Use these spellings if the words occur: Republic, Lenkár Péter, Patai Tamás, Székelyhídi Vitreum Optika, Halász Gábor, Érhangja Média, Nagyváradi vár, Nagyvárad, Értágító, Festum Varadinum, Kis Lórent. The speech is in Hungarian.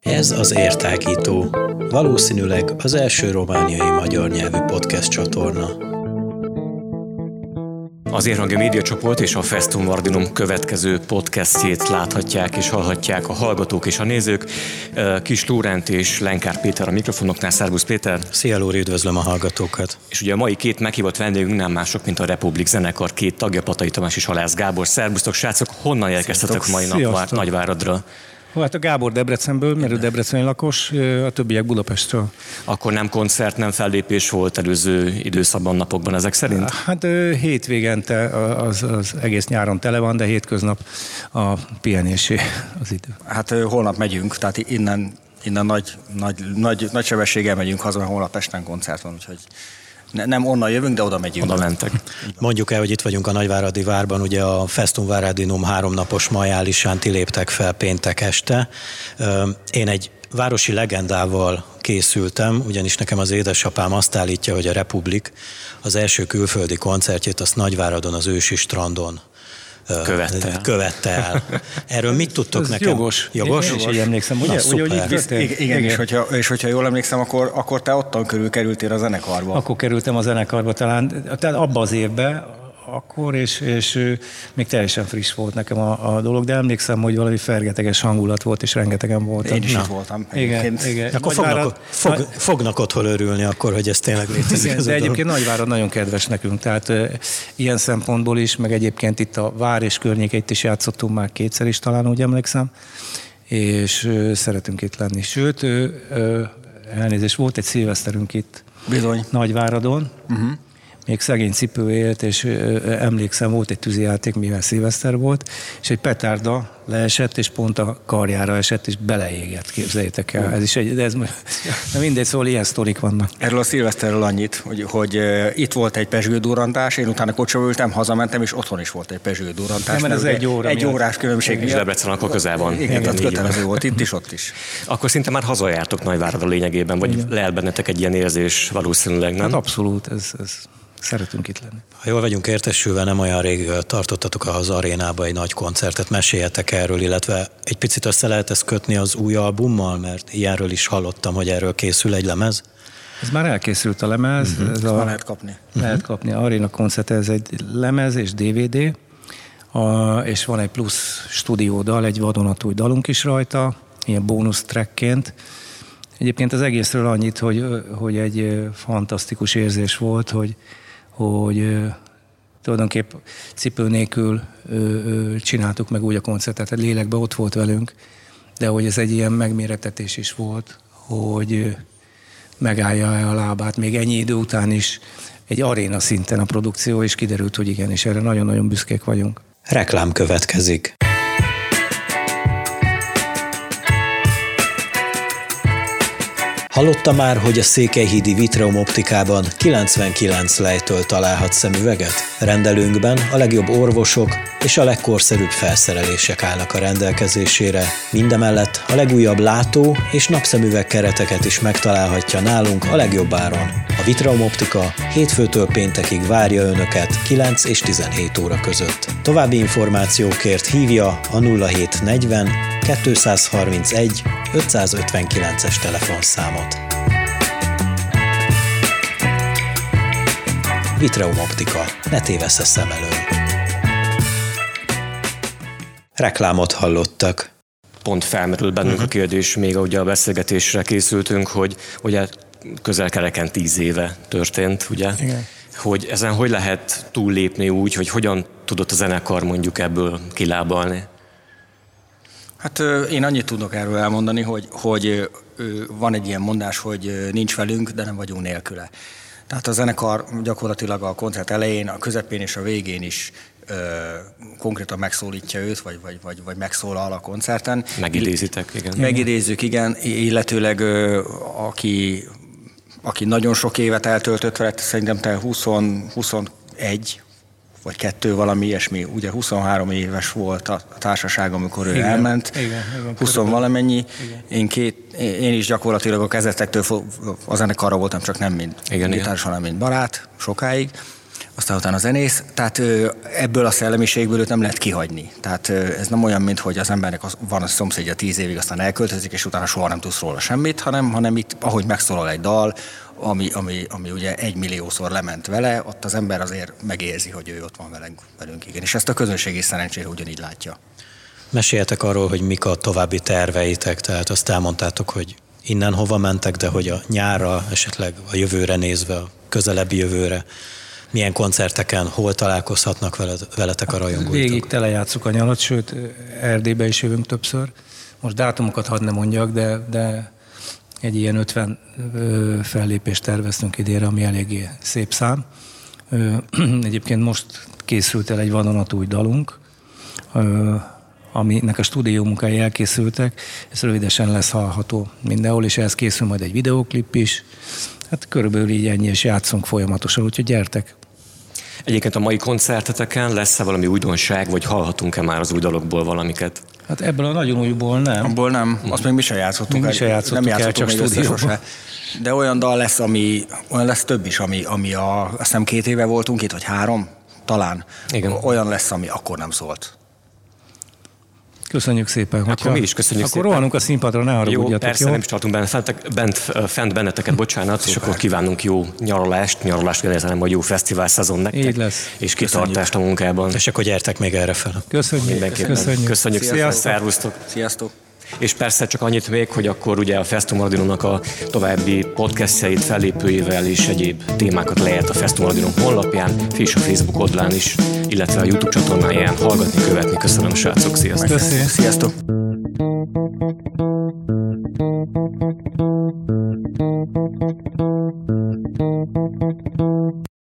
Ez az Értágító, valószínűleg az első romániai magyar nyelvű podcast csatorna. Az Érhangja Média csoport és a Festum Varadinum következő podcastjét láthatják és hallhatják a hallgatók és a nézők. Kis Lórent és Lenkár Péter a mikrofonoknál. Szervusz Péter! Szia Lóri, üdvözlöm a hallgatókat! És ugye a mai két meghívott vendégünk nem mások, mint a Republic zenekar két tagja, Patai Tamás és Halász Gábor. Szervusztok srácok, honnan érkeztetek mai nap Nagyváradra? Hát a Gábor Debrecenből, mert ő debreceni lakos, a többiek Budapestről. Akkor nem koncert, nem fellépés volt előző időszakban, napokban ezek szerint? Hát hétvégente az egész nyáron tele van, de hétköznap a pihenésé az idő. Hát holnap megyünk, tehát innen nagy sebességgel megyünk haza, mert holnap Pesten koncert van, úgyhogy... Nem onnan jövünk, de oda megyünk. Oda mentek. Mondjuk el, hogy itt vagyunk a Nagyváradi várban, ugye a Festum Varadinum 3 napos majálisán ti léptek fel péntek este. Én egy városi legendával készültem, ugyanis nekem az édesapám azt állítja, hogy a Republic az első külföldi koncertjét azt Nagyváradon, az ősi strandon követte el. Erről mit tudtok nekem? Jogos? Én is így emlékszem, ugye? Igen. És hogyha jól emlékszem, akkor te ottan körül kerültél a zenekarba. Akkor kerültem a zenekarba talán, abban az évben, akkor, és még teljesen friss volt nekem a dolog, de emlékszem, hogy valami fergeteges hangulat volt, és rengetegen voltam. Én is itt voltam. Igen. Akkor fognak otthon örülni akkor, hogy ez tényleg létezik. Igen, de egyébként Nagyvárad nagyon kedves nekünk, tehát ilyen szempontból is, meg egyébként itt a vár és környékeit is játszottunk már kétszer is talán, úgy emlékszem, és szeretünk itt lenni. Sőt, elnézést, volt egy szilveszterünk itt. Bizony. Nagyváradon. Uh-huh. Még szegény cipőért, és emlékszem, volt egy tűzijáték, mivel szilveszter volt, és egy petárda leesett, és pont a karjára esett, és beleégett, képzeljétek el. De mindegy, szóval ilyen sztorik vannak. Erről a szilveszterről annyit, hogy itt volt egy pezsgődurrantás, én utána kocsival ültem, hazamentem, és otthon is volt egy pezsgődurrantás. Nem, ez egy órás különbség. És Debrecen akkor közel van. Igen, tehát kötelező volt itt is, ott is. Akkor szinte már hazajártok Nagyvárad a lényegében, vagy lehet bennetek egy ilyen érzés valószínűleg, nem? Hát abszolút, ez... Szeretünk itt lenni. Ha jól vagyunk értesülve, nem olyan rég tartottatok az arénába egy nagy koncertet. Meséljetek erről, illetve egy picit össze lehet ezt kötni az új albummal, mert ilyenről is hallottam, hogy erről készül egy lemez. Ez már elkészült a lemez. Uh-huh. Ezt már lehet kapni. Lehet kapni. A aréna koncert, ez egy lemez és DVD, és van egy plusz stúdiódal, egy vadonatúj dalunk is rajta, ilyen bónusz trackként. Egyébként az egészről annyit, hogy egy fantasztikus érzés volt, hogy tulajdonképp cipő nélkül csináltuk meg úgy a koncertet, tehát lélekben ott volt velünk, de hogy ez egy ilyen megmérettetés is volt, hogy megállja a lábát még ennyi idő után is, egy aréna szinten a produkció, és kiderült, hogy igen, és erre nagyon-nagyon büszkék vagyunk. Reklám következik. Hallotta már, hogy a Székelyhídi Vitreum Optikában 99 lejtől találhat szemüveget? Rendelünkben a legjobb orvosok és a legkorszerűbb felszerelések állnak a rendelkezésére. Mindemellett a legújabb látó- és napszemüveg kereteket is megtalálhatja nálunk a legjobb áron. A Vitreum Optika hétfőtől péntekig várja Önöket 9 és 17 óra között. További információkért hívja a 0740 231 559-es telefonszámot. Vitreum Optika. Ne tévessz a szem elől. Reklámot hallottak. Pont felmerül bennünk a kérdés, még ahogy a beszélgetésre készültünk, hogy ugye közel-kereken 10 éve történt, ugye? Igen. Hogy ezen hogy lehet túllépni úgy, hogy hogyan tudott a zenekar mondjuk ebből kilábalni? Hát én annyit tudok erről elmondani, hogy van egy ilyen mondás, hogy nincs velünk, de nem vagyunk nélküle. Tehát a zenekar gyakorlatilag a koncert elején, a közepén és a végén is konkrétan megszólítja őt, vagy megszólal a koncerten. Megidézitek, igen. Megidézzük, igen, illetőleg aki nagyon sok évet eltöltött vele, szerintem te 21 vagy 2, valami ilyesmi, ugye 23 éves volt a társaság, amikor ő elment, 20 valamennyi, én is gyakorlatilag a kezdetektől a zenekarra voltam, csak nem mint gitáros, hanem mint barát, sokáig. aztán utána zenész, tehát ebből a szellemiségből őt nem lehet kihagyni. Tehát ez nem olyan, mint hogy az embernek van a szomszédja 10 évig, aztán elköltözik, és utána soha nem tudsz róla semmit, hanem itt, ahogy megszólal egy dal, ami ugye 1 milliószor lement vele, ott az ember azért megérzi, hogy ő ott van velünk. Igen. És ezt a közönség is szerencsére ugyanígy látja. Meséljetek arról, hogy mik a további terveitek, tehát azt elmondtátok, hogy innen hova mentek, de hogy a nyárra, esetleg a jövőre nézve, a közelebbi jövőre, milyen koncerteken, hol találkozhatnak veletek a rajongóitok? Végig telejátszuk a nyalat, sőt, Erdélybe is jövünk többször. Most dátumokat hadd ne mondjak, de egy ilyen 50 fellépést terveztünk idénre, ami eléggé szép szám. Egyébként most készült el egy vadonatúj dalunk, aminek a stúdió munkái elkészültek, ez rövidesen lesz hallható mindenhol, és ehhez készül majd egy videóklip is. Hát körülbelül így ennyi, és játszunk folyamatosan, úgyhogy gyertek! Egyébként a mai koncerteteken lesz-e valami újdonság, vagy hallhatunk-e már az új dalokból valamiket? Hát ebből a nagyon újból nem. Abból nem. Azt még mi sem játszottunk el, csak stúdióban. De olyan dal lesz, olyan lesz több is, ami azt hiszem 2 éve voltunk itt, vagy 3, talán. Igen. Olyan lesz, ami akkor nem szólt. Köszönjük szépen. Akkor mi is köszönjük szépen. Akkor rohanunk a színpadra, ne haragudjatok. Jó, persze, nem is tartunk bent benneteket, bocsánat, szóval. És akkor kívánunk jó nyaralást kérdezem, hogy jó fesztivál szezon nektek. Így lesz. És kitartást a munkában. És akkor gyertek még erre fel. Köszönjük. Mindenképpen. Köszönjük szépen, szervusztok. Sziasztok. És persze csak annyit még, hogy akkor ugye a Festum Varadinumnak a további podcastjait, fellépőivel és egyéb témákat lehet a Festum Varadinum honlapján, és a Facebook oldalán is, illetve a YouTube csatornáján hallgatni, követni. Köszönöm, srácok, sziasztok! Sziasztok!